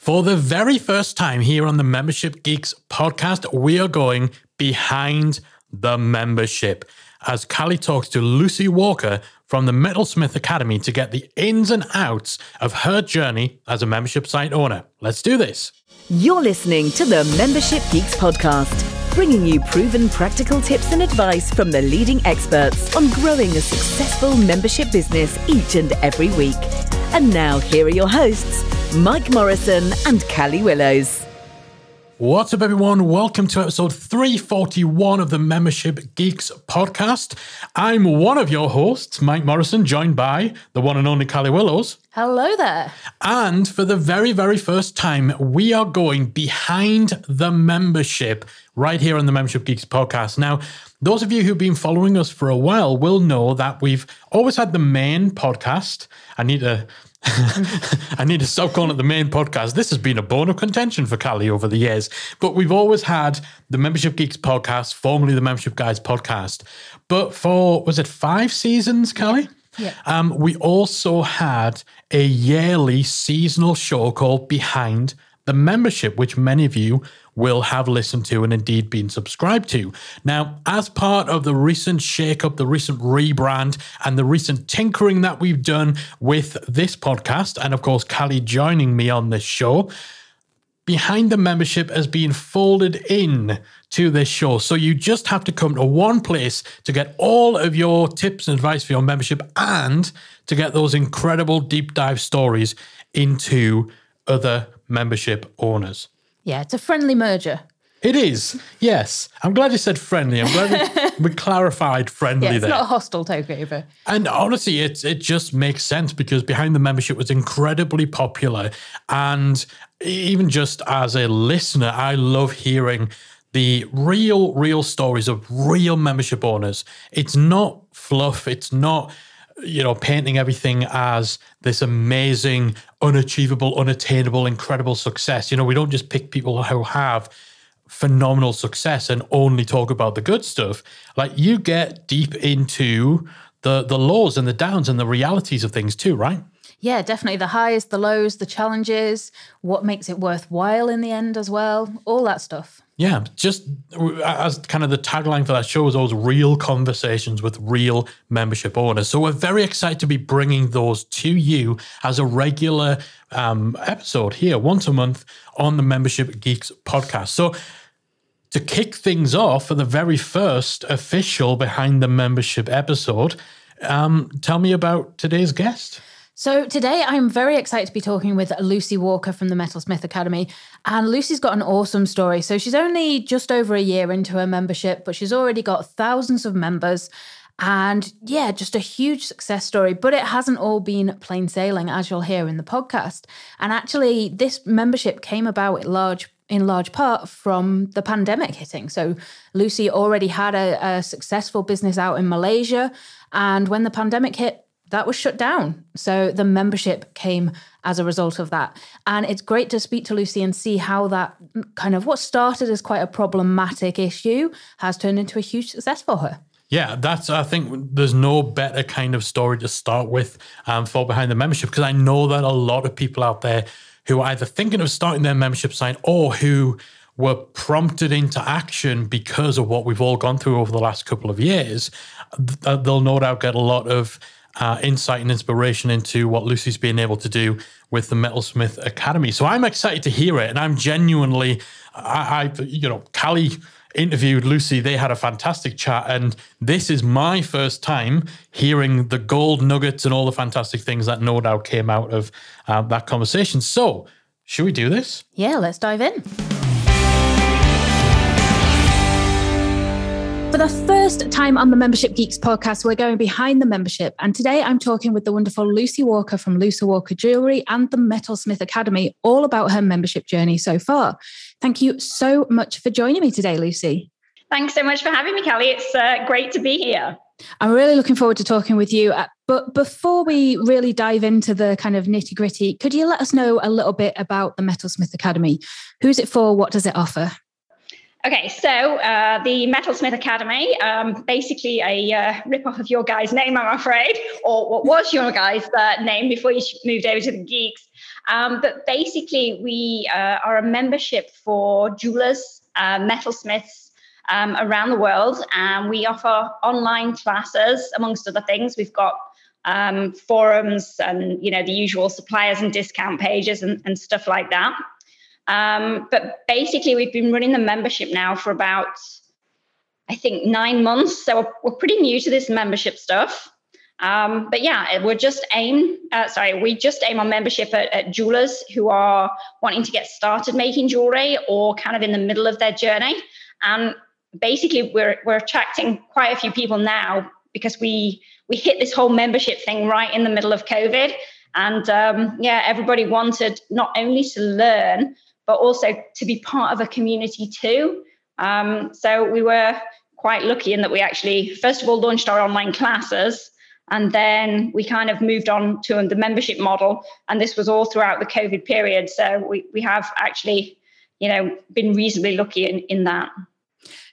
For the very first time here on the Membership Geeks podcast, we are going behind the membership as Callie talks to Lucy Walker from the Metalsmith Academy to get the ins and outs of her journey as a membership site owner. Let's do this. You're listening to the Membership Geeks podcast, bringing you proven practical tips and advice from the leading experts on growing a successful membership business each and every week. And now here are your hosts, Mike Morrison and Callie Willows. What's up, everyone? Welcome to episode 341 of the Membership Geeks podcast. I'm one of your hosts, Mike Morrison, joined by the one and only Callie Willows. Hello there. And for the very, very first time, we are going behind the membership right here on the Membership Geeks podcast. Now, those of you who've been following us for a while will know that we've always had the main podcast. I need to stop calling it the main podcast. This has been a bone of contention for Callie over the years. But we've always had the Membership Geeks podcast, formerly the Membership Guys podcast. But for, was it 5 seasons, Callie? Yeah. We also had a yearly seasonal show called Behind the Membership, which many of you will have listened to and indeed been subscribed to. Now, as part of the recent shakeup, the recent rebrand, and the recent tinkering that we've done with this podcast, and of course, Callie joining me on this show, Behind the Membership has been folded in to this show. So you just have to come to one place to get all of your tips and advice for your membership and to get those incredible deep dive stories into other membership owners. Yeah, it's a friendly merger. It is, yes. I'm glad you said friendly. I'm glad we clarified friendly there. Yeah, it's not a hostile takeover. And honestly, it just makes sense because Behind the Membership was incredibly popular. And even just as a listener, I love hearing the real stories of real membership owners. It's not fluff. It's not, you know, painting everything as this amazing, unachievable, unattainable, incredible success. You know, we don't just pick people who have phenomenal success and only talk about the good stuff. Like, you get deep into the lows and the downs and the realities of things too, right? Yeah, definitely. The highs, the lows, the challenges, what makes it worthwhile in the end as well, all that stuff. Yeah, just as kind of the tagline for that show is those real conversations with real membership owners. So we're very excited to be bringing those to you as a regular episode here once a month on the Membership Geeks podcast. So to kick things off for the very first official Behind the Membership episode, tell me about today's guest. So today I'm very excited to be talking with Lucy Walker from the Metalsmith Academy. And Lucy's got an awesome story. So she's only just over a year into her membership, but she's already got thousands of members. And yeah, just a huge success story. But it hasn't all been plain sailing, as you'll hear in the podcast. And actually, this membership came about in large part from the pandemic hitting. So Lucy already had a successful business out in Malaysia. And when the pandemic hit, that was shut down. So the membership came as a result of that. And it's great to speak to Lucy and see how that kind of what started as quite a problematic issue has turned into a huge success for her. Yeah, I think there's no better kind of story to start with for Behind the Membership, because I know that a lot of people out there who are either thinking of starting their membership site or who were prompted into action because of what we've all gone through over the last couple of years, they'll no doubt get a lot of insight and inspiration into what Lucy's been able to do with the Metalsmith Academy. So I'm excited to hear it, and I'm genuinely, Callie interviewed Lucy. They had a fantastic chat, and this is my first time hearing the gold nuggets and all the fantastic things that no doubt came out of that conversation. So should we do this? Yeah, let's dive in. For the first time on the Membership Geeks podcast, we're going behind the membership. And today I'm talking with the wonderful Lucy Walker from Lucy Walker Jewelry and the Metalsmith Academy, all about her membership journey so far. Thank you so much for joining me today, Lucy. Thanks so much for having me, Callie. It's great to be here. I'm really looking forward to talking with you. But before we really dive into the kind of nitty gritty, could you let us know a little bit about the Metalsmith Academy? Who's it for? What does it offer? Okay, so the Metalsmith Academy, basically a rip-off of your guy's name, I'm afraid, or what was your guy's name before you moved over to the Geeks. But basically, we are a membership for jewelers, metalsmiths, around the world, and we offer online classes, amongst other things. We've got forums and, you know, the usual suppliers and discount pages and stuff like that. But basically, we've been running the membership now for about, I think, 9 months. So we're pretty new to this membership stuff. But yeah, we just aim our membership at jewelers who are wanting to get started making jewelry or kind of in the middle of their journey. And basically, we're attracting quite a few people now because we hit this whole membership thing right in the middle of COVID. And yeah, everybody wanted not only to learn, but also to be part of a community too. So we were quite lucky in that we actually, first of all, launched our online classes. And then we kind of moved on to the membership model. And this was all throughout the COVID period. So we have actually, you know, been reasonably lucky in that.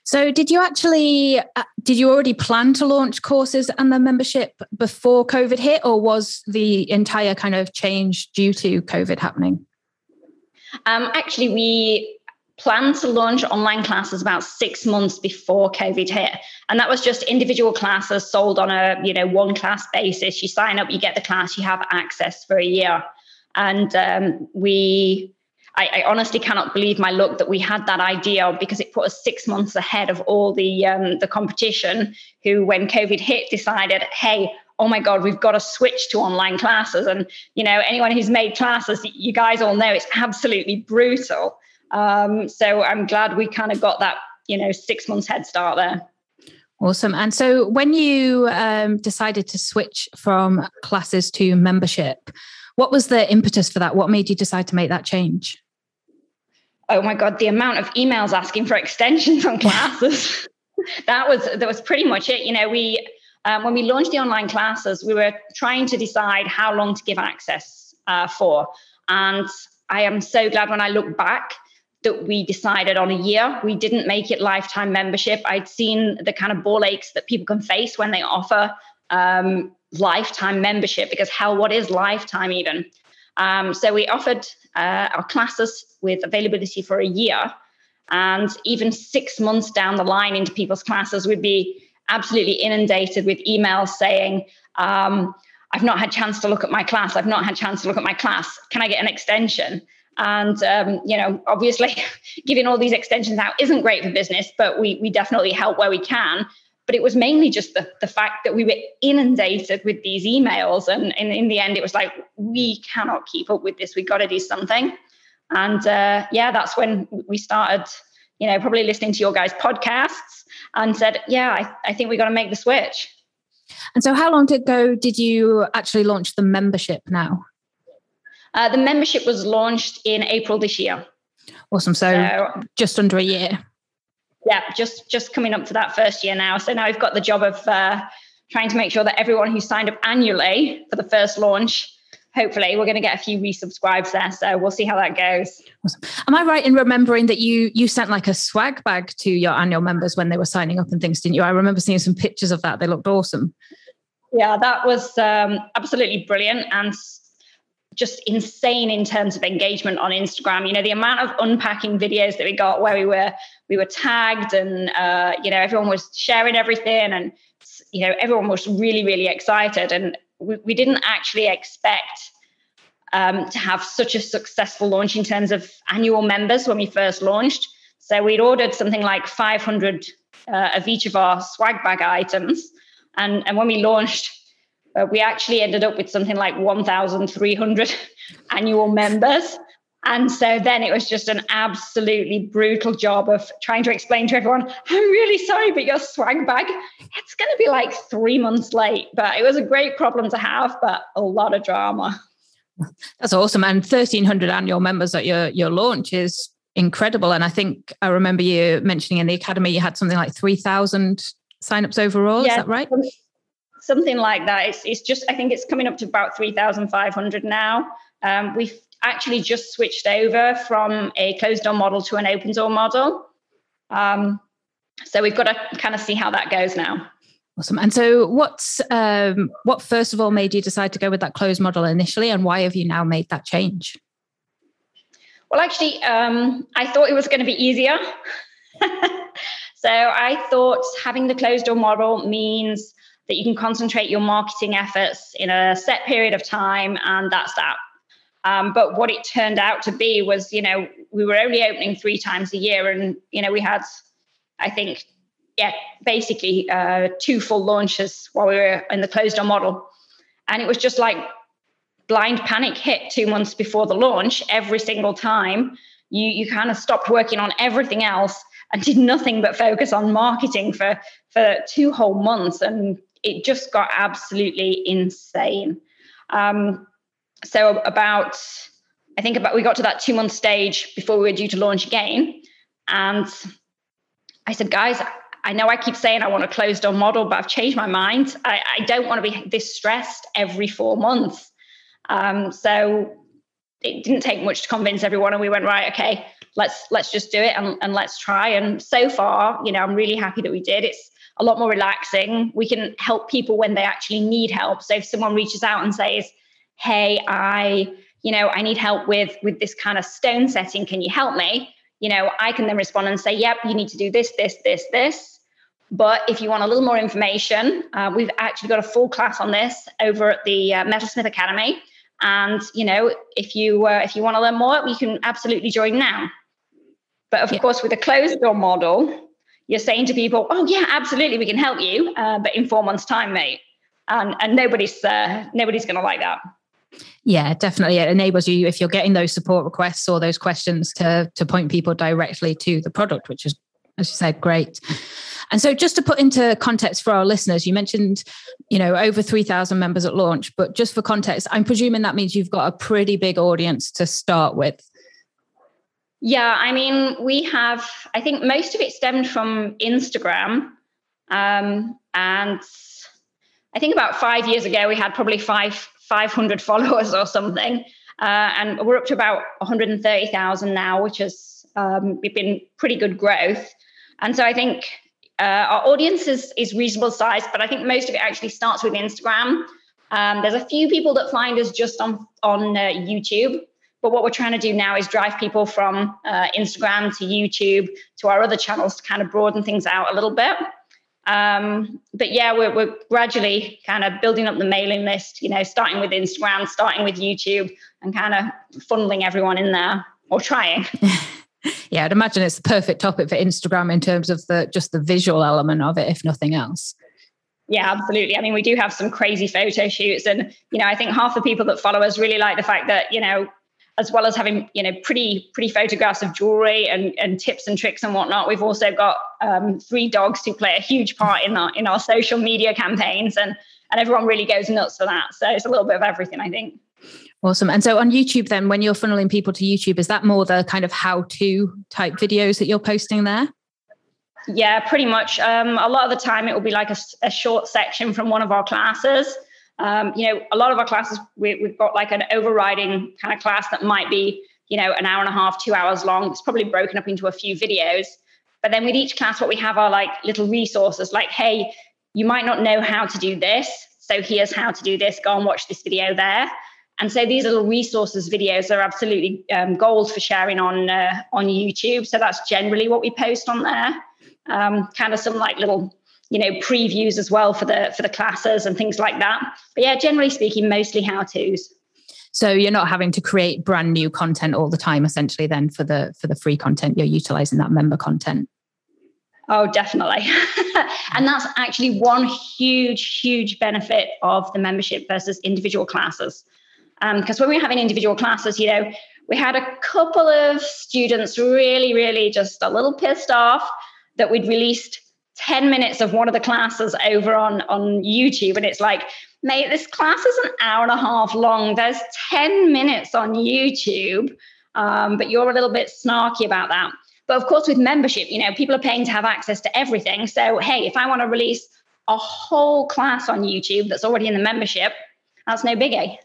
So did you already plan to launch courses and the membership before COVID hit, or was the entire kind of change due to COVID happening? Actually, we planned to launch online classes about 6 months before COVID hit. And that was just individual classes sold on a, you know, one class basis. You sign up, you get the class, you have access for a year. And I honestly cannot believe my luck that we had that idea, because it put us 6 months ahead of all the competition, who, when COVID hit, decided, hey, oh my God, we've got to switch to online classes. And, you know, anyone who's made classes, you guys all know it's absolutely brutal. So I'm glad we kind of got that, you know, 6 months head start there. Awesome. And so when you decided to switch from classes to membership, what was the impetus for that? What made you decide to make that change? Oh my God, the amount of emails asking for extensions on classes. that was pretty much it. You know, we when we launched the online classes, we were trying to decide how long to give access for. And I am so glad when I look back that we decided on a year. We didn't make it lifetime membership. I'd seen the kind of ball aches that people can face when they offer lifetime membership, because hell, what is lifetime even? So we offered our classes with availability for a year, and even 6 months down the line into people's classes, we'd be absolutely inundated with emails saying, I've not had a chance to look at my class. I've not had a chance to look at my class. Can I get an extension? And, you know, obviously giving all these extensions out isn't great for business, but we definitely help where we can. But it was mainly just the fact that we were inundated with these emails. And in the end, it was like, we cannot keep up with this. We got to do something. And yeah, that's when we started, you know, probably listening to your guys' podcasts and said, yeah, I think we got to make the switch. And so how long ago did you actually launch the membership now? The membership was launched in April this year. Awesome. So just under a year. Yeah, just coming up to that first year now. So now I've got the job of trying to make sure that everyone who signed up annually for the first launch, hopefully we're going to get a few resubscribes there. So we'll see how that goes. Awesome. Am I right in remembering that you sent like a swag bag to your annual members when they were signing up and things, didn't you? I remember seeing some pictures of that. They looked awesome. Yeah, that was absolutely brilliant and just insane in terms of engagement on Instagram. You know, the amount of unpacking videos that we got where we were tagged and, you know, everyone was sharing everything and, you know, everyone was really, really excited. And we didn't actually expect to have such a successful launch in terms of annual members when we first launched. So we'd ordered something like 500 of each of our swag bag items. And when we launched, we actually ended up with something like 1,300 annual members. And so then it was just an absolutely brutal job of trying to explain to everyone, I'm really sorry, but your swag bag, it's going to be like 3 months late. But it was a great problem to have, but a lot of drama. That's awesome. And 1,300 annual members at your launch is incredible. And I think I remember you mentioning in the academy, you had something like 3,000 signups overall. Yeah, is that right? Something like that. It's just, I think it's coming up to about 3,500 now. We've actually just switched over from a closed door model to an open door model. So we've got to kind of see how that goes now. Awesome. And so what's what first of all made you decide to go with that closed model initially, and why have you now made that change? Well, actually, I thought it was going to be easier. So I thought having the closed door model means that you can concentrate your marketing efforts in a set period of time, and that's that. But what it turned out to be was, you know, we were only opening 3 times a year, and, you know, we had, I think, basically 2 full launches while we were in the closed door model. And it was just like blind panic hit 2 months before the launch. Every single time you kind of stopped working on everything else and did nothing but focus on marketing for 2 whole months. And it just got absolutely insane. So I think we got to that 2 month stage before we were due to launch again. And I said, guys, I know I keep saying I want a closed door model, but I've changed my mind. I don't want to be this stressed every 4 months. So it didn't take much to convince everyone. And we went, right, okay, let's just do it and let's try. And so far, you know, I'm really happy that we did. It's a lot more relaxing. We can help people when they actually need help. So if someone reaches out and says, hey, I need help with this kind of stone setting, can you help me? You know, I can then respond and say, yep, you need to do this, this, this, this. But if you want a little more information, we've actually got a full class on this over at the Metalsmith Academy. And, you know, if you want to learn more, you can absolutely join now. But of course, with a closed door model, you're saying to people, oh, yeah, absolutely, we can help you. But in 4 months time, mate. And nobody's going to like that. Yeah, definitely. It enables you, if you're getting those support requests or those questions, to point people directly to the product, which is, as you said, great. And so just to put into context for our listeners, you mentioned, you know, over 3,000 members at launch, but just for context, I'm presuming that means you've got a pretty big audience to start with. Yeah, I mean, I think most of it stemmed from Instagram. And I think about 5 years ago, we had probably 500 followers or something. And we're up to about 130,000 now, which has been pretty good growth. And so I think our audience is reasonable size, but I think most of it actually starts with Instagram. There's a few people that find us just on YouTube, but what we're trying to do now is drive people from Instagram to YouTube to our other channels to kind of broaden things out a little bit. But yeah, we're gradually kind of building up the mailing list, you know, starting with Instagram, starting with YouTube, and kind of funneling everyone in there, or trying. Yeah, I'd imagine it's the perfect topic for Instagram in terms of just the visual element of it, if nothing else. Yeah, absolutely. I mean, we do have some crazy photo shoots, and, you know, I think half the people that follow us really like the fact that, you know, as well as having, you know, pretty photographs of jewelry and tips and tricks and whatnot, we've also got 3 dogs who play a huge part in our social media campaigns, and everyone really goes nuts for that. So it's a little bit of everything, I think. Awesome. And so on YouTube then, when you're funneling people to YouTube, is that more the kind of how-to type videos that you're posting there? Yeah, pretty much. A lot of the time it will be like a short section from one of our classes. You know, a lot of our classes, we've got like an overriding kind of class that might be, you know, an hour and a half, 2 hours long. It's probably broken up into a few videos. But then with each class, what we have are like little resources like, hey, you might not know how to do this, so here's how to do this. Go and watch this video there. And so these little resources videos are absolutely gold for sharing on YouTube. So that's generally what we post on there. Kind of some like little, you know, previews as well for the classes and things like that. But yeah, generally speaking, mostly how-tos. So you're not having to create brand new content all the time, essentially, then for the free content, you're utilizing that member content. Oh, definitely. And that's actually one huge, huge benefit of the membership versus individual classes. Because when we were having individual classes, you know, we had a couple of students really, really just a little pissed off that we'd released 10 minutes of one of the classes over on YouTube. And it's like, mate, this class is an hour and a half long. There's 10 minutes on YouTube, but you're a little bit snarky about that. But of course, with membership, you know, people are paying to have access to everything. So, hey, if I want to release a whole class on YouTube that's already in the membership, that's no biggie.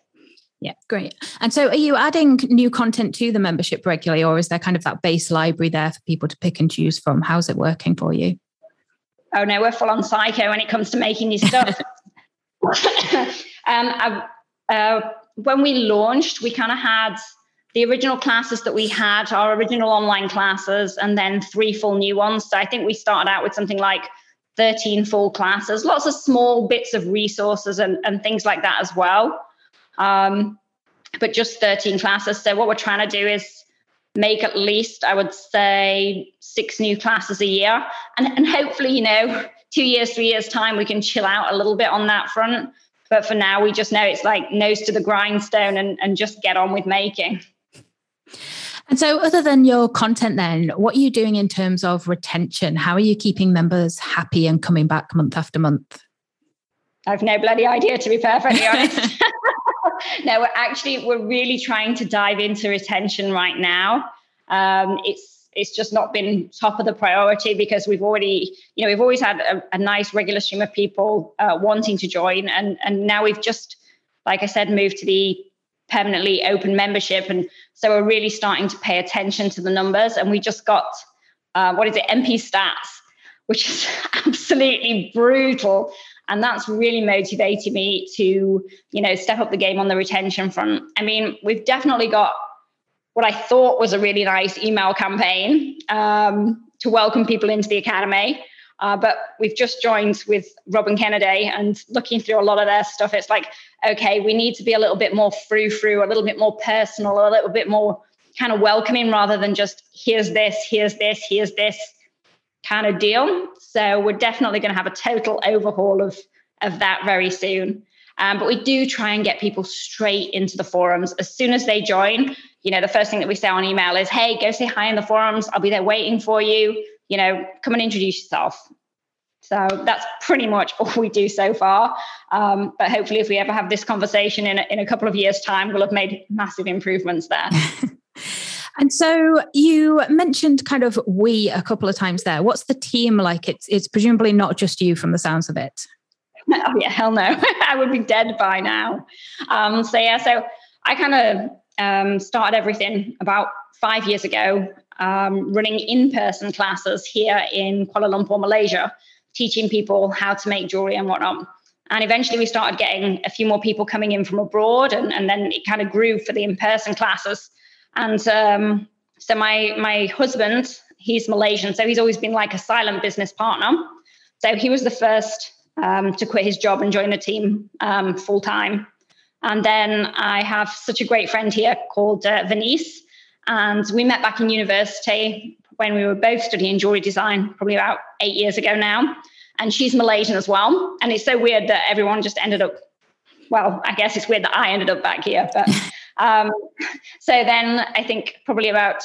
Yeah, great. And so are you adding new content to the membership regularly, or is there kind of that base library there for people to pick and choose from? How's it working for you? oh no, we're full on psycho when it comes to making this stuff. When we launched, we kind of had the original classes that we had, our original online classes, and then 3 full new ones. So I think we started out with something like 13 full classes, lots of small bits of resources and things like that as well. But just 13 classes. So what we're trying to do is make at least, I would say, 6 new classes a year. And hopefully, you know, 2 years, 3 years time, we can chill out a little bit on that front. But for now, we just know it's like nose to the grindstone and just get on with making. And so other than your content then, what are you doing in terms of retention? How are you keeping members happy and coming back month after month? I've no bloody idea, to be perfectly honest. No, we're really trying to dive into retention right now. It's just not been top of the priority because we've always had a nice regular stream of people wanting to join. And now we've just, like I said, moved to the permanently open membership. And so we're really starting to pay attention to the numbers. And we just got, MP stats, which is absolutely brutal. And that's really motivated me to, you know, step up the game on the retention front. I mean, we've definitely got what I thought was a really nice email campaign to welcome people into the academy. But we've just joined with Robin Kennedy, and looking through a lot of their stuff, it's like, okay, we need to be a little bit more frou-frou, a little bit more personal, a little bit more kind of welcoming rather than just here's this kind of deal. So we're definitely going to have a total overhaul of that very soon. But we do try and get people straight into the forums. As soon as they join, you know, the first thing that we say on email is, hey, go say hi in the forums. I'll be there waiting for you. You know, come and introduce yourself. So that's pretty much all we do so far. But hopefully if we ever have this conversation in a couple of years' time, we'll have made massive improvements there. And so you mentioned kind of we a couple of times there. What's the team like? It's presumably not just you from the sounds of it. Oh yeah, hell no. I would be dead by now. So I kind of started everything about 5 years ago, running in-person classes here in Kuala Lumpur, Malaysia, teaching people how to make jewelry and whatnot. And eventually we started getting a few more people coming in from abroad, and then it kind of grew for the in-person classes. And so my husband, he's Malaysian, so he's always been like a silent business partner. So he was the first to quit his job and join the team full time. And then I have such a great friend here called Venice. And we met back in university when we were both studying jewelry design, probably about 8 years ago now. And she's Malaysian as well. And it's so weird that everyone just ended up, well, I guess it's weird that I ended up back here. But so then I think probably about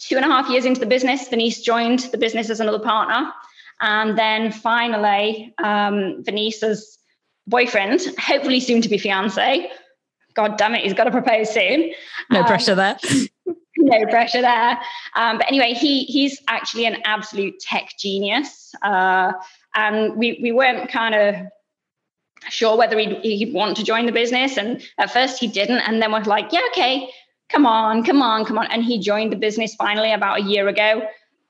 2.5 years into the business, Venice joined the business as another partner. And then finally, Venice's boyfriend, hopefully soon to be fiance. God damn it, he's got to propose soon. No pressure there. No pressure there. But anyway, he's actually an absolute tech genius. And we weren't kind of sure whether he'd want to join the business. And at first he didn't. And then we're like, yeah, okay, come on. And he joined the business finally about a year ago.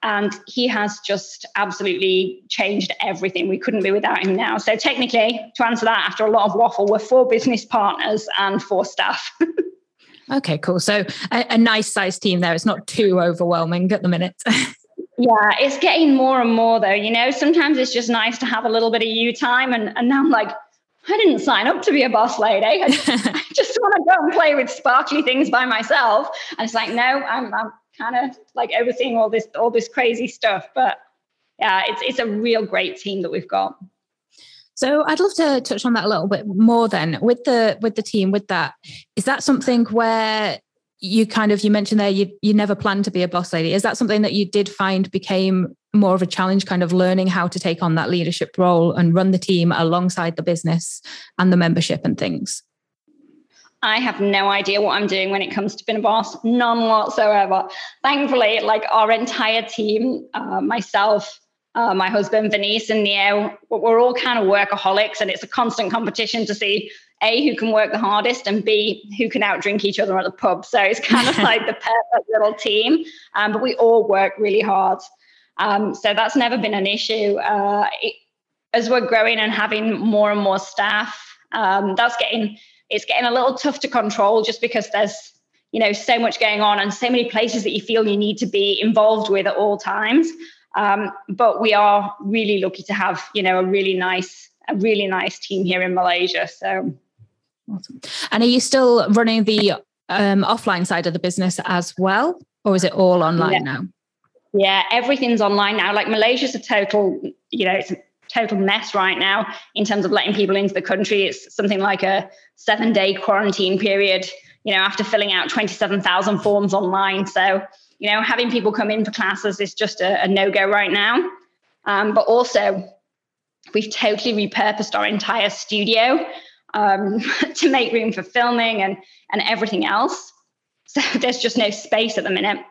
And he has just absolutely changed everything. We couldn't be without him now. So technically, to answer that, after a lot of waffle, we're 4 business partners and 4 staff. Okay, cool. So a nice sized team there. It's not too overwhelming at the minute. Yeah, it's getting more and more though. You know, sometimes it's just nice to have a little bit of you time. And now I'm like, I didn't sign up to be a boss lady. I just want to go and play with sparkly things by myself. And it's like, no, I'm kind of like overseeing all this crazy stuff. But yeah, it's a real great team that we've got. So I'd love to touch on that a little bit more then with the team, with that. Is that something where you kind of, you mentioned there, you never planned to be a boss lady. Is that something that you did find became more of a challenge, kind of learning how to take on that leadership role and run the team alongside the business and the membership and things? I have no idea what I'm doing when it comes to being a boss, none whatsoever. Thankfully, like our entire team, myself, my husband, Venice and Neo, we're all kind of workaholics, and it's a constant competition to see A, who can work the hardest, and B, who can outdrink each other at the pub. So it's kind of like the perfect little team, but we all work really hard. So that's never been an issue. As we're growing and having more and more staff, it's getting a little tough to control, just because there's, you know, so much going on and so many places that you feel you need to be involved with at all times. But we are really lucky to have, you know, a really nice team here in Malaysia. So awesome. And are you still running the offline side of the business as well, or is it all online now? Yeah, everything's online now. Like, Malaysia's a total, you know, it's a total mess right now in terms of letting people into the country. It's something like a 7-day quarantine period, you know, after filling out 27,000 forms online. So, you know, having people come in for classes is just a no-go right now. But also, we've totally repurposed our entire studio to make room for filming and everything else. So there's just no space at the minute.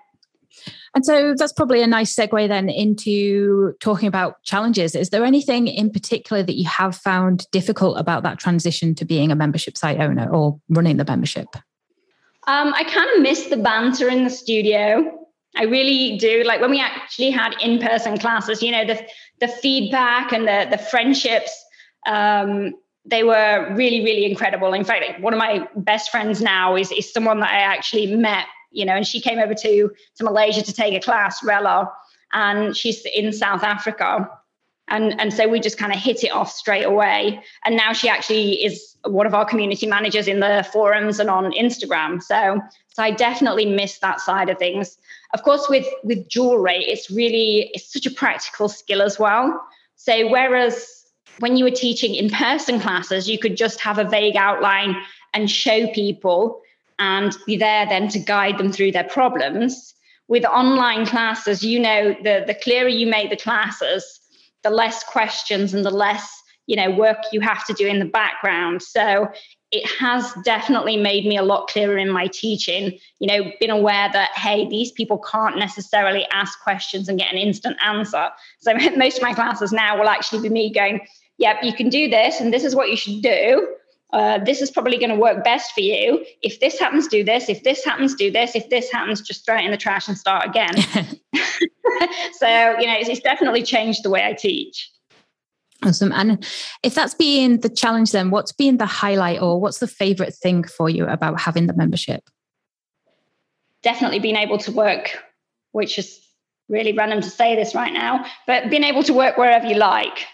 And so that's probably a nice segue then into talking about challenges. Is there anything in particular that you have found difficult about that transition to being a membership site owner or running the membership? I kind of miss the banter in the studio. I really do. Like, when we actually had in-person classes, you know, the feedback and the friendships, they were really, really incredible. In fact, like, one of my best friends now is someone that I actually met, you know, and she came over to Malaysia to take a class, Rella, and she's in South Africa. And so we just kind of hit it off straight away. And now she actually is one of our community managers in the forums and on Instagram. So I definitely miss that side of things. Of course, with jewelry, it's such a practical skill as well. So whereas when you were teaching in-person classes, you could just have a vague outline and show people and be there then to guide them through their problems. With online classes, you know, the clearer you make the classes, the less questions and the less, you know, work you have to do in the background. So it has definitely made me a lot clearer in my teaching, you know, been aware that, hey, these people can't necessarily ask questions and get an instant answer. So most of my classes now will actually be me going, yep, you can do this, and this is what you should do. This is probably going to work best for you. If this happens, do this. If this happens, do this. If this happens, just throw it in the trash and start again. So, you know, it's definitely changed the way I teach. Awesome. And if that's been the challenge, then what's been the highlight, or what's the favorite thing for you about having the membership? Definitely being able to work, which is really random to say this right now, but being able to work wherever you like.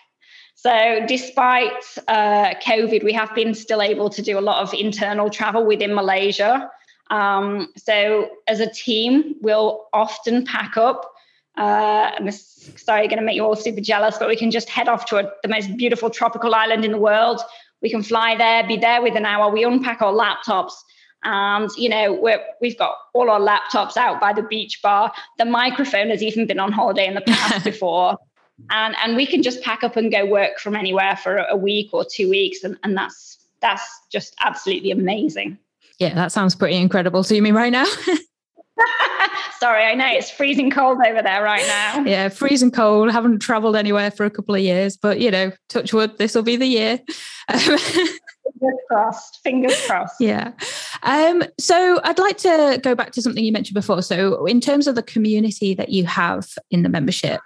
So despite COVID, we have been still able to do a lot of internal travel within Malaysia. So as a team, we'll often pack up. I'm sorry, going to make you all super jealous, but we can just head off to the most beautiful tropical island in the world. We can fly there, be there within an hour. We unpack our laptops. And, you know, we've got all our laptops out by the beach bar. The microphone has even been on holiday in the past before. And we can just pack up and go work from anywhere for a week or 2 weeks. And that's just absolutely amazing. Yeah, that sounds pretty incredible to me right now. Sorry, I know it's freezing cold over there right now. Yeah, freezing cold. Haven't travelled anywhere for a couple of years, but, you know, touch wood, this will be the year. Fingers crossed. Yeah. So I'd like to go back to something you mentioned before. So in terms of the community that you have in the membership,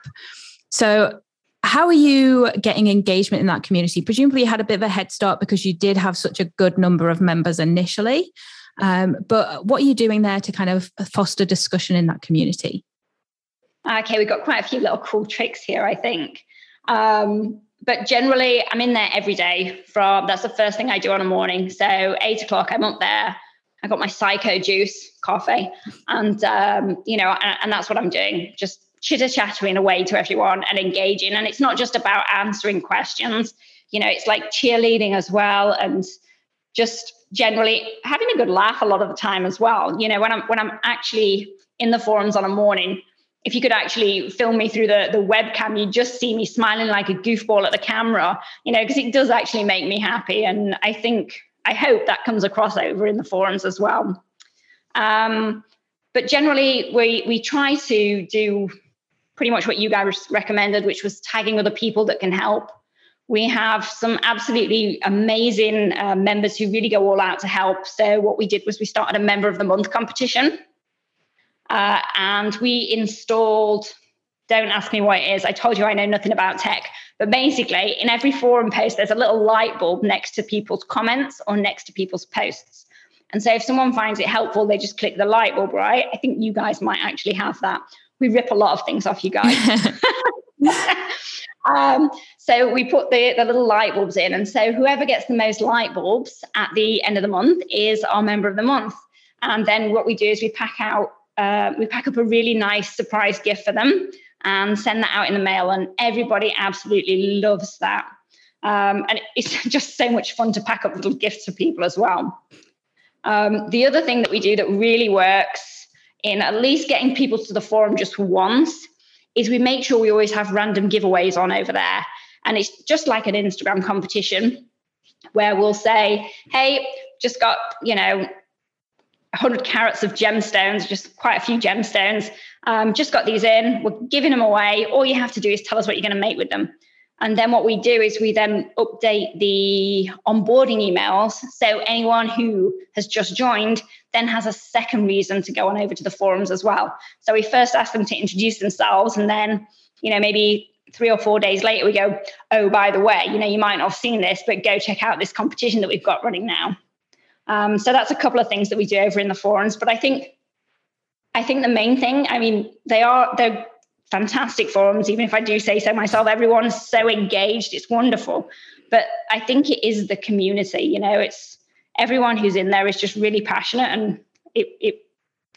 so how are you getting engagement in that community? Presumably you had a bit of a head start because you did have such a good number of members initially. But what are you doing there to kind of foster discussion in that community? Okay, we've got quite a few little cool tricks here, I think. But generally, I'm in there every day. That's the first thing I do on a morning. So 8 o'clock, I'm up there. I got my psycho juice, coffee. And, you know, and that's what I'm doing. Just chitter-chattering away to everyone and engaging. And it's not just about answering questions. You know, it's like cheerleading as well. And just generally having a good laugh a lot of the time as well. You know, when I'm actually in the forums on a morning, if you could actually film me through the webcam, you just see me smiling like a goofball at the camera, you know, because it does actually make me happy. And I hope that comes across over in the forums as well. But generally we try to do pretty much what you guys recommended, which was tagging other people that can help. We have some absolutely amazing members who really go all out to help. So what we did was we started a Member of the Month competition, and we installed Don't ask me what it is. I told you I know nothing about tech. But basically, in every forum post, there's a little light bulb next to people's comments or next to people's posts. And so if someone finds it helpful, they just click the light bulb, right? I think you guys might actually have that. We rip a lot of things off you guys. So we put the little light bulbs in. And so whoever gets the most light bulbs at the end of the month is our member of the month. And then what we do is we pack up a really nice surprise gift for them and send that out in the mail. And everybody absolutely loves that. And it's just so much fun to pack up little gifts for people as well. The other thing that we do that really works in at least getting people to the forum just once is we make sure we always have random giveaways on over there. And it's just like an Instagram competition where we'll say, hey, just got, 100 carats of gemstones, just quite a few gemstones. Just got these in. We're giving them away. All you have to do is tell us what you're going to make with them. And then what we do is we then update the onboarding emails. So anyone who has just joined then has a second reason to go on over to the forums as well. So we first ask them to introduce themselves, and then, maybe 3 or 4 days later we go, oh, by the way, you might not have seen this, but go check out this competition that we've got running now. So that's a couple of things that we do over in the forums. But I think the main thing, they're fantastic forums, even if I do say so myself. Everyone's so engaged. It's wonderful. But I think it is the community. It's everyone who's in there is just really passionate, and it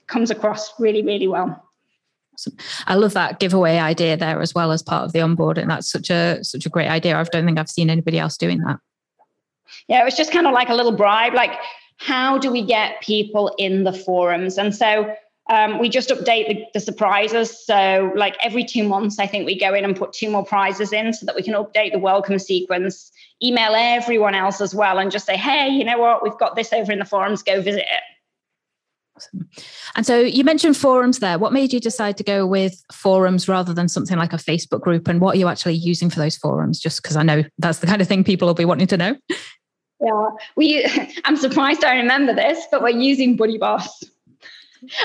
comes across really, really well. Awesome. I love that giveaway idea there as well as part of the onboarding. That's such a great idea. I don't think I've seen anybody else doing that. Yeah, it was just kind of like a little bribe, like how do we get people in the forums? And so we just update the surprises. So like every 2 months, I think we go in and put 2 more prizes in so that we can update the welcome sequence, email everyone else as well, and just say, hey, you know what? We've got this over in the forums. Go visit it. Awesome. And so you mentioned forums there. What made you decide to go with forums rather than something like a Facebook group? And what are you actually using for those forums? Just because I know that's the kind of thing people will be wanting to know. Yeah, I'm surprised I remember this, but we're using BuddyBoss.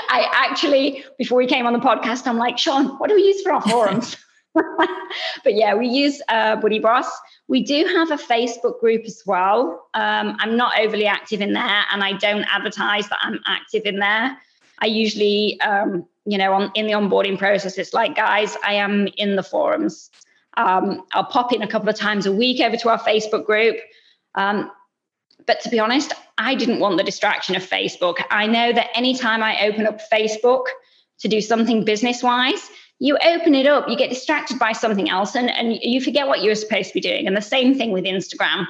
I actually, before we came on the podcast, I'm like, Sean, what do we use for our forums? But yeah, we use BuddyBoss. We do have a Facebook group as well. I'm not overly active in there, and I don't advertise that I'm active in there. I usually, in the onboarding process, it's like, guys, I am in the forums. I'll pop in a couple of times a week over to our Facebook group. But to be honest, I didn't want the distraction of Facebook. I know that anytime I open up Facebook to do something business-wise, you open it up, you get distracted by something else, and you forget what you were supposed to be doing. And the same thing with Instagram.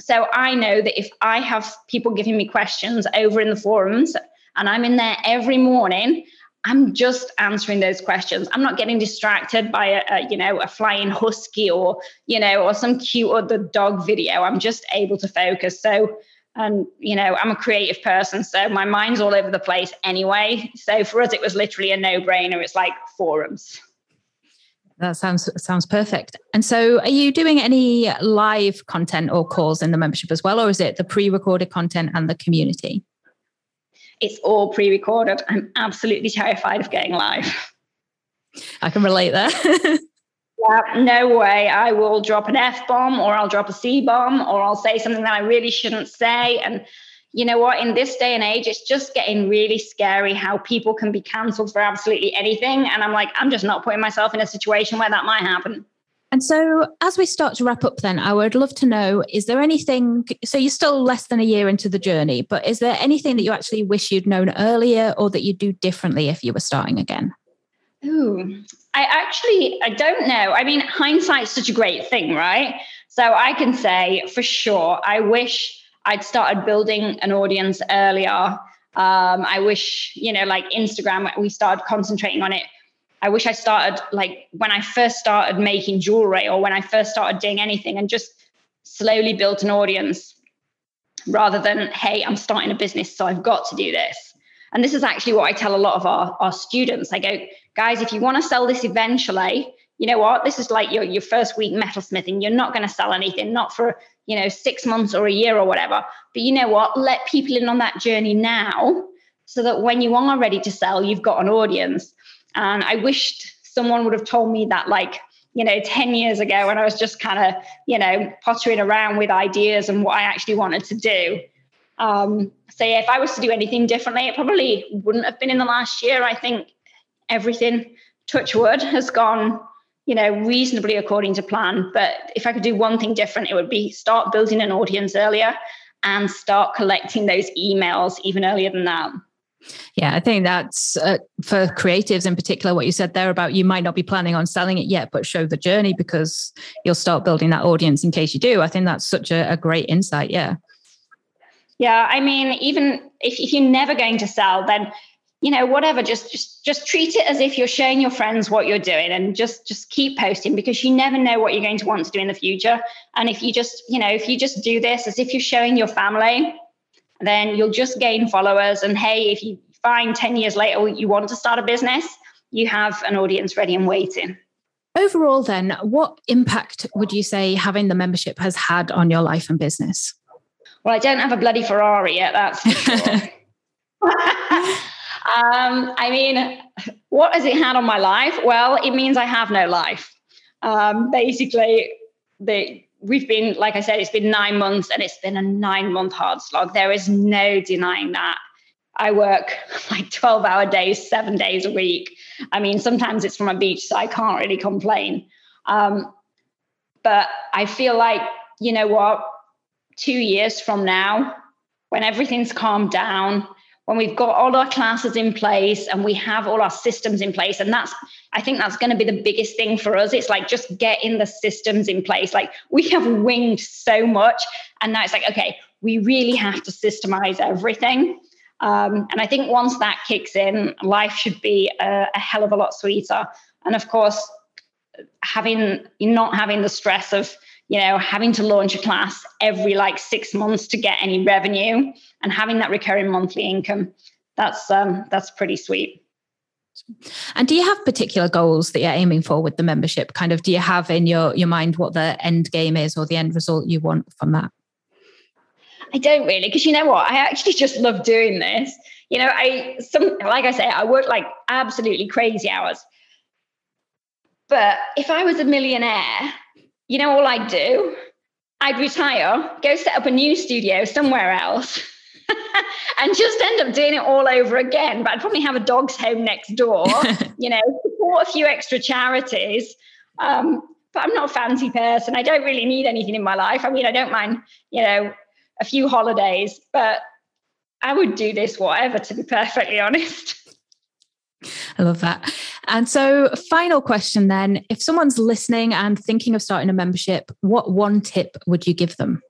So I know that if I have people giving me questions over in the forums and I'm in there every morning, I'm just answering those questions. I'm not getting distracted by a flying husky or, or some cute other dog video. I'm just able to focus. So, I'm a creative person, so my mind's all over the place anyway. So for us, it was literally a no-brainer. It's like forums. That sounds perfect. And so are you doing any live content or calls in the membership as well, or is it the pre-recorded content and the community? It's all pre-recorded. I'm absolutely terrified of going live. I can relate there. Yeah, no way. I will drop an F-bomb, or I'll drop a C-bomb, or I'll say something that I really shouldn't say. And you know what? In this day and age, it's just getting really scary how people can be cancelled for absolutely anything. And I'm like, I'm just not putting myself in a situation where that might happen. And so as we start to wrap up then, I would love to know, is there anything, so you're still less than a year into the journey, but is there anything that you actually wish you'd known earlier or that you'd do differently if you were starting again? Ooh, I don't know. Hindsight's such a great thing, right? So I can say for sure, I wish I'd started building an audience earlier. I wish, like Instagram, we started concentrating on it. I wish I started like when I first started making jewelry or when I first started doing anything and just slowly built an audience rather than, hey, I'm starting a business, so I've got to do this. And this is actually what I tell a lot of our students. I go, guys, if you want to sell this eventually, you know what? This is like your first week metalsmithing. You're not going to sell anything, not for, 6 months or a year or whatever. But you know what? Let people in on that journey now so that when you are ready to sell, you've got an audience. And I wished someone would have told me that, like, you know, 10 years ago when I was just kind of, you know, pottering around with ideas and what I actually wanted to do. So yeah, if I was to do anything differently, it probably wouldn't have been in the last year. I think everything, touch wood, has gone, you know, reasonably according to plan. But if I could do one thing different, it would be start building an audience earlier and start collecting those emails even earlier than that. Yeah, I think that's for creatives in particular, what you said there about you might not be planning on selling it yet, but show the journey because you'll start building that audience in case you do. I think that's such a great insight. Yeah. Yeah. I mean, even if you're never going to sell, then, you know, whatever, just treat it as if you're showing your friends what you're doing and just keep posting, because you never know what you're going to want to do in the future. And if you just, you know, if you just do this as if you're showing your family, then you'll just gain followers. And hey, if you find 10 years later you want to start a business, you have an audience ready and waiting. Overall then, what impact would you say having the membership has had on your life and business? Well, I don't have a bloody Ferrari yet, that's for sure. I mean, what has it had on my life? Well, it means I have no life. Basically, we've been, like I said, it's been 9 months and it's been a 9-month hard slog. There is no denying that. I work like 12-hour days, 7 days a week. I mean, sometimes it's from a beach, so I can't really complain. But I feel like, you know what, 2 years from now, when everything's calmed down, when we've got all our classes in place and we have all our systems in place. And I think that's going to be the biggest thing for us. It's like, just getting the systems in place. Like, we have winged so much. And now it's like, okay, we really have to systemize everything. And I think once that kicks in, life should be a hell of a lot sweeter. And of course, not having the stress of, you know, having to launch a class every like 6 months to get any revenue and having that recurring monthly income, that's pretty sweet. And do you have particular goals that you're aiming for with the membership? Kind of, do you have in your mind what the end game is or the end result you want from that? I don't really, because you know what? I actually just love doing this. You know, like I say, I work like absolutely crazy hours. But if I was a millionaire, you know, all I'd do, I'd retire, go set up a new studio somewhere else and just end up doing it all over again. But I'd probably have a dog's home next door, you know, support a few extra charities. But I'm not a fancy person. I don't really need anything in my life. I mean, I don't mind, you know, a few holidays, but I would do this whatever, to be perfectly honest. I love that. And so, final question then, if someone's listening and thinking of starting a membership, what one tip would you give them?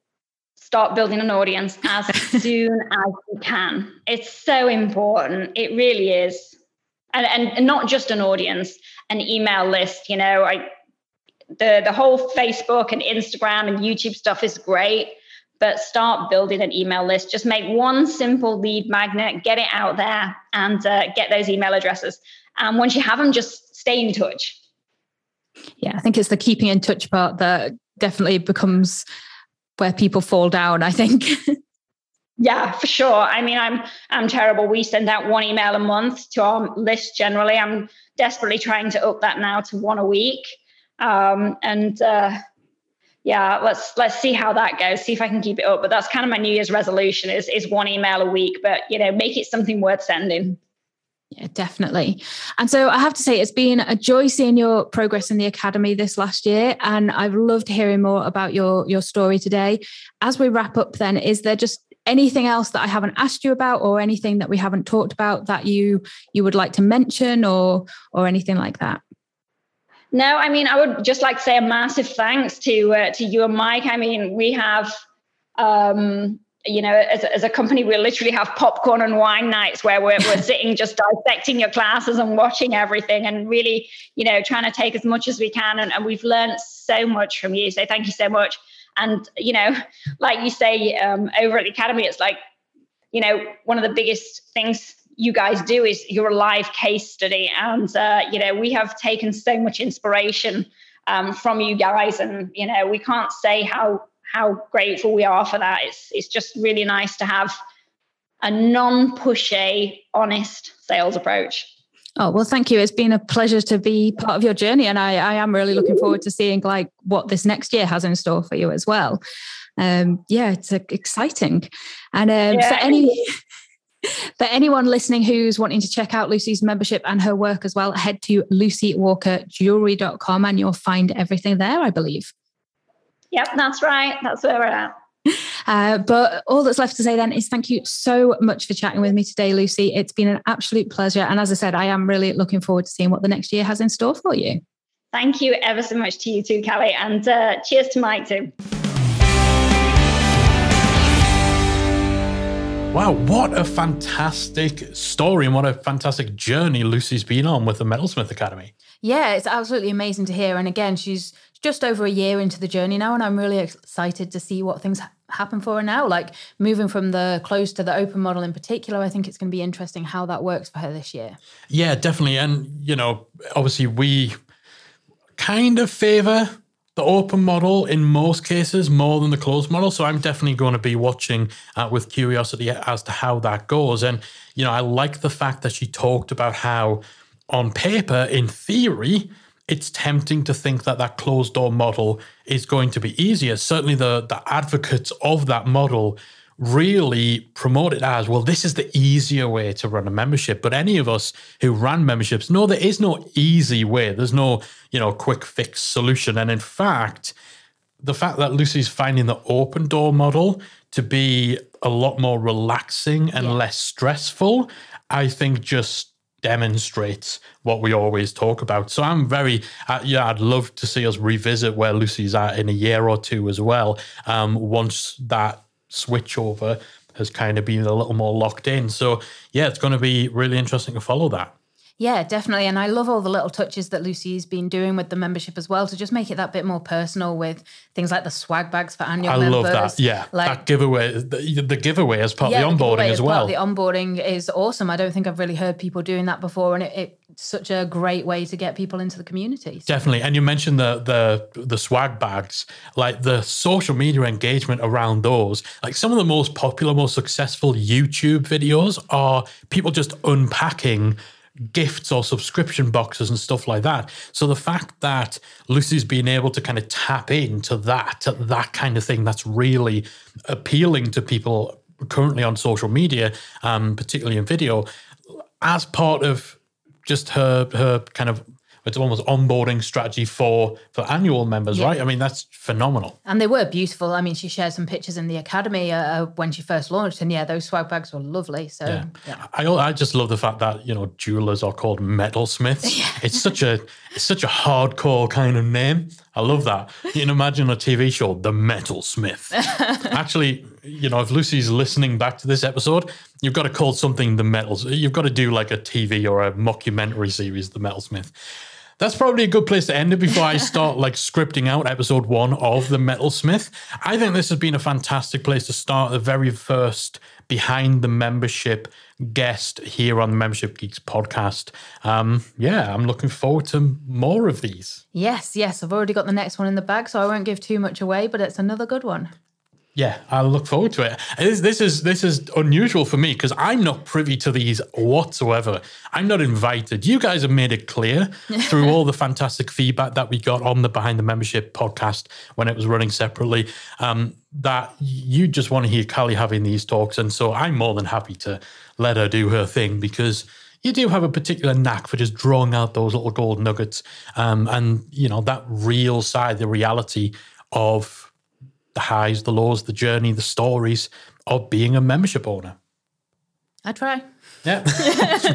Start building an audience as soon as you can. It's so important. It really is. And not just an audience, an email list, you know, the whole Facebook and Instagram and YouTube stuff is great, but start building an email list. Just make one simple lead magnet, get it out there and get those email addresses. And once you have them, just stay in touch. Yeah, I think it's the keeping in touch part that definitely becomes where people fall down, I think. Yeah, for sure. I mean, I'm terrible. We send out one email a month to our list generally. I'm desperately trying to up that now to one a week. Let's see how that goes. See if I can keep it up. But that's kind of my New Year's resolution is one email a week. But, you know, make it something worth sending. Yeah, definitely. And so I have to say, it's been a joy seeing your progress in the Academy this last year. And I've loved hearing more about your story today. As we wrap up then, is there just anything else that I haven't asked you about or anything that we haven't talked about that you would like to mention or anything like that? No, I mean, I would just like to say a massive thanks to you and Mike. I mean, we have... you know, as a company, we literally have popcorn and wine nights where we're sitting just dissecting your classes and watching everything and really, you know, trying to take as much as we can. And we've learned so much from you. So thank you so much. And, you know, like you say, over at the Academy, it's like, you know, one of the biggest things you guys do is you're a live case study. And, you know, we have taken so much inspiration from you guys. And, you know, we can't say how grateful we are for that. It's just really nice to have a non-pushy, honest sales approach. Oh, well, thank you. It's been a pleasure to be part of your journey. And I am really looking forward to seeing like what this next year has in store for you as well. Yeah, it's exciting. And for anyone listening who's wanting to check out Lucy's membership and her work as well, head to lucywalkerjewelry.com and you'll find everything there, I believe. Yep, that's right. That's where we're at. But all that's left to say then is thank you so much for chatting with me today, Lucy. It's been an absolute pleasure. And as I said, I am really looking forward to seeing what the next year has in store for you. Thank you ever so much to you too, Callie. And cheers to Mike too. Wow, what a fantastic story and what a fantastic journey Lucy's been on with the Metalsmith Academy. Yeah, it's absolutely amazing to hear. And again, she's just over a year into the journey now, and I'm really excited to see what things happen for her now, like moving from the closed to the open model in particular. I think it's going to be interesting how that works for her this year. Yeah, definitely. And, you know, obviously we kind of favour the open model in most cases more than the closed model. So I'm definitely going to be watching with curiosity as to how that goes. And, you know, I like the fact that she talked about how on paper, in theory, it's tempting to think that that closed door model is going to be easier. Certainly the advocates of that model really promote it as, well, this is the easier way to run a membership. But any of us who ran memberships know there is no easy way. There's no, you know, quick fix solution. And in fact, the fact that Lucy's finding the open door model to be a lot more relaxing and less stressful, I think just demonstrates what we always talk about. So I'm very, I'd love to see us revisit where Lucy's at in a year or two as well, once that switchover has kind of been a little more locked in. So yeah, it's going to be really interesting to follow that. Yeah, definitely. And I love all the little touches that Lucy's been doing with the membership as well to just make it that bit more personal with things like the swag bags for annual members. I love that. Yeah, like, that giveaway, the giveaway as part of the onboarding as well. The onboarding is awesome. I don't think I've really heard people doing that before, and it's such a great way to get people into the community. So. Definitely. And you mentioned the swag bags, like the social media engagement around those. Like some of the most popular, most successful YouTube videos are people just unpacking gifts or subscription boxes and stuff like that. So the fact that Lucy's been able to kind of tap into that kind of thing that's really appealing to people currently on social media, particularly in video, as part of just her kind of, it's almost onboarding strategy for annual members, right? I mean, that's phenomenal. And they were beautiful. I mean, she shared some pictures in the Academy when she first launched. And yeah, those swag bags were lovely. So yeah. I just love the fact that, you know, jewelers are called metalsmiths. Yeah. It's such a hardcore kind of name. I love that. You can imagine a TV show, The Metalsmith. Actually, you know, if Lucy's listening back to this episode, you've got to call something The Metals. You've got to do like a TV or a mockumentary series, The Metalsmith. That's probably a good place to end it before I start like scripting out episode 1 of The Metalsmith. I think this has been a fantastic place to start the very first Behind the Membership guest here on the Membership Geeks podcast. I'm looking forward to more of these. Yes. I've already got the next one in the bag, so I won't give too much away, but it's another good one. Yeah, I look forward to it. This is unusual for me because I'm not privy to these whatsoever. I'm not invited. You guys have made it clear through all the fantastic feedback that we got on the Behind the Membership podcast when it was running separately, that you just want to hear Callie having these talks. And so I'm more than happy to let her do her thing because you do have a particular knack for just drawing out those little gold nuggets and, you know, that real side, the reality of the highs, the lows, the journey, the stories of being a membership owner. I try. Yeah.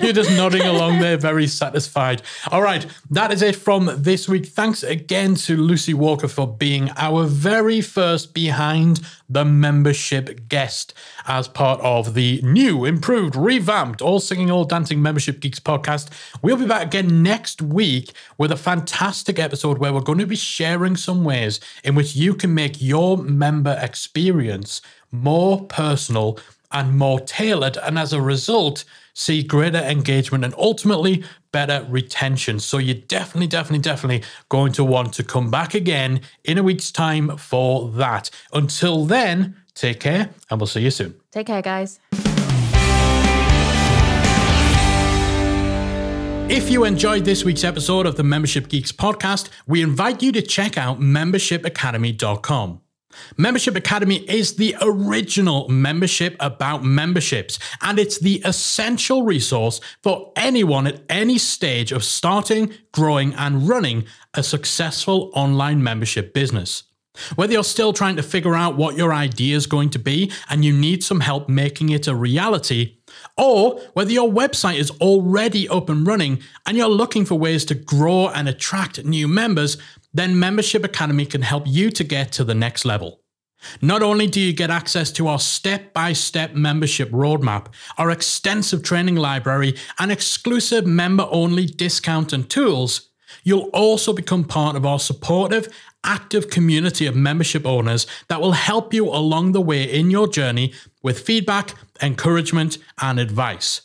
You're just nodding along there, very satisfied. All right. That is it from this week. Thanks again to Lucy Walker for being our very first Behind the Membership guest as part of the new, improved, revamped, all singing, all dancing Membership Geeks podcast. We'll be back again next week with a fantastic episode where we're going to be sharing some ways in which you can make your member experience more personal and more tailored, and as a result, see greater engagement and ultimately better retention. So you're definitely going to want to come back again in a week's time for that. Until then, take care and we'll see you soon. Take care, guys. If you enjoyed this week's episode of the Membership Geeks podcast, we invite you to check out membershipacademy.com. Membership Academy is the original membership about memberships, and it's the essential resource for anyone at any stage of starting, growing, and running a successful online membership business. Whether you're still trying to figure out what your idea is going to be and you need some help making it a reality, or whether your website is already up and running and you're looking for ways to grow and attract new members, then Membership Academy can help you to get to the next level. Not only do you get access to our step-by-step membership roadmap, our extensive training library, and exclusive member-only discounts and tools, you'll also become part of our supportive, active community of membership owners that will help you along the way in your journey with feedback, encouragement, and advice.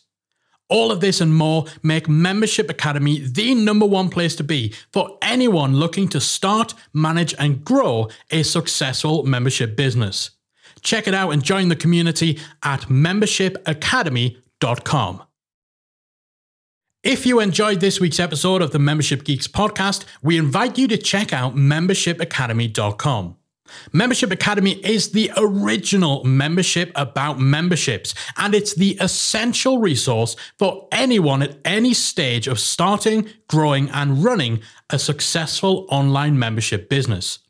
All of this and more make Membership Academy the number one place to be for anyone looking to start, manage, and grow a successful membership business. Check it out and join the community at membershipacademy.com. If you enjoyed this week's episode of the Membership Geeks podcast, we invite you to check out membershipacademy.com. Membership Academy is the original membership about memberships, and it's the essential resource for anyone at any stage of starting, growing, and running a successful online membership business.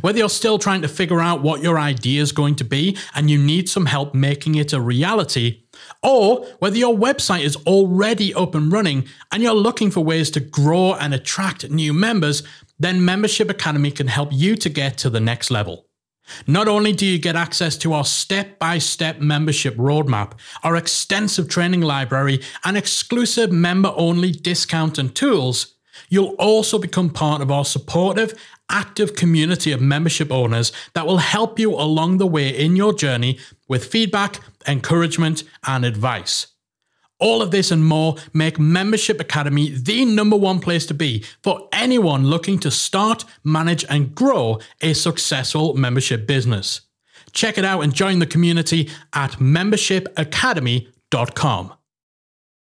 Whether you're still trying to figure out what your idea is going to be and you need some help making it a reality, or whether your website is already up and running and you're looking for ways to grow and attract new members, then Membership Academy can help you to get to the next level. Not only do you get access to our step-by-step membership roadmap, our extensive training library, and exclusive member-only discounts and tools, you'll also become part of our supportive, active community of membership owners that will help you along the way in your journey with feedback, encouragement, and advice. All of this and more make Membership Academy the number one place to be for anyone looking to start, manage, and grow a successful membership business. Check it out and join the community at membershipacademy.com.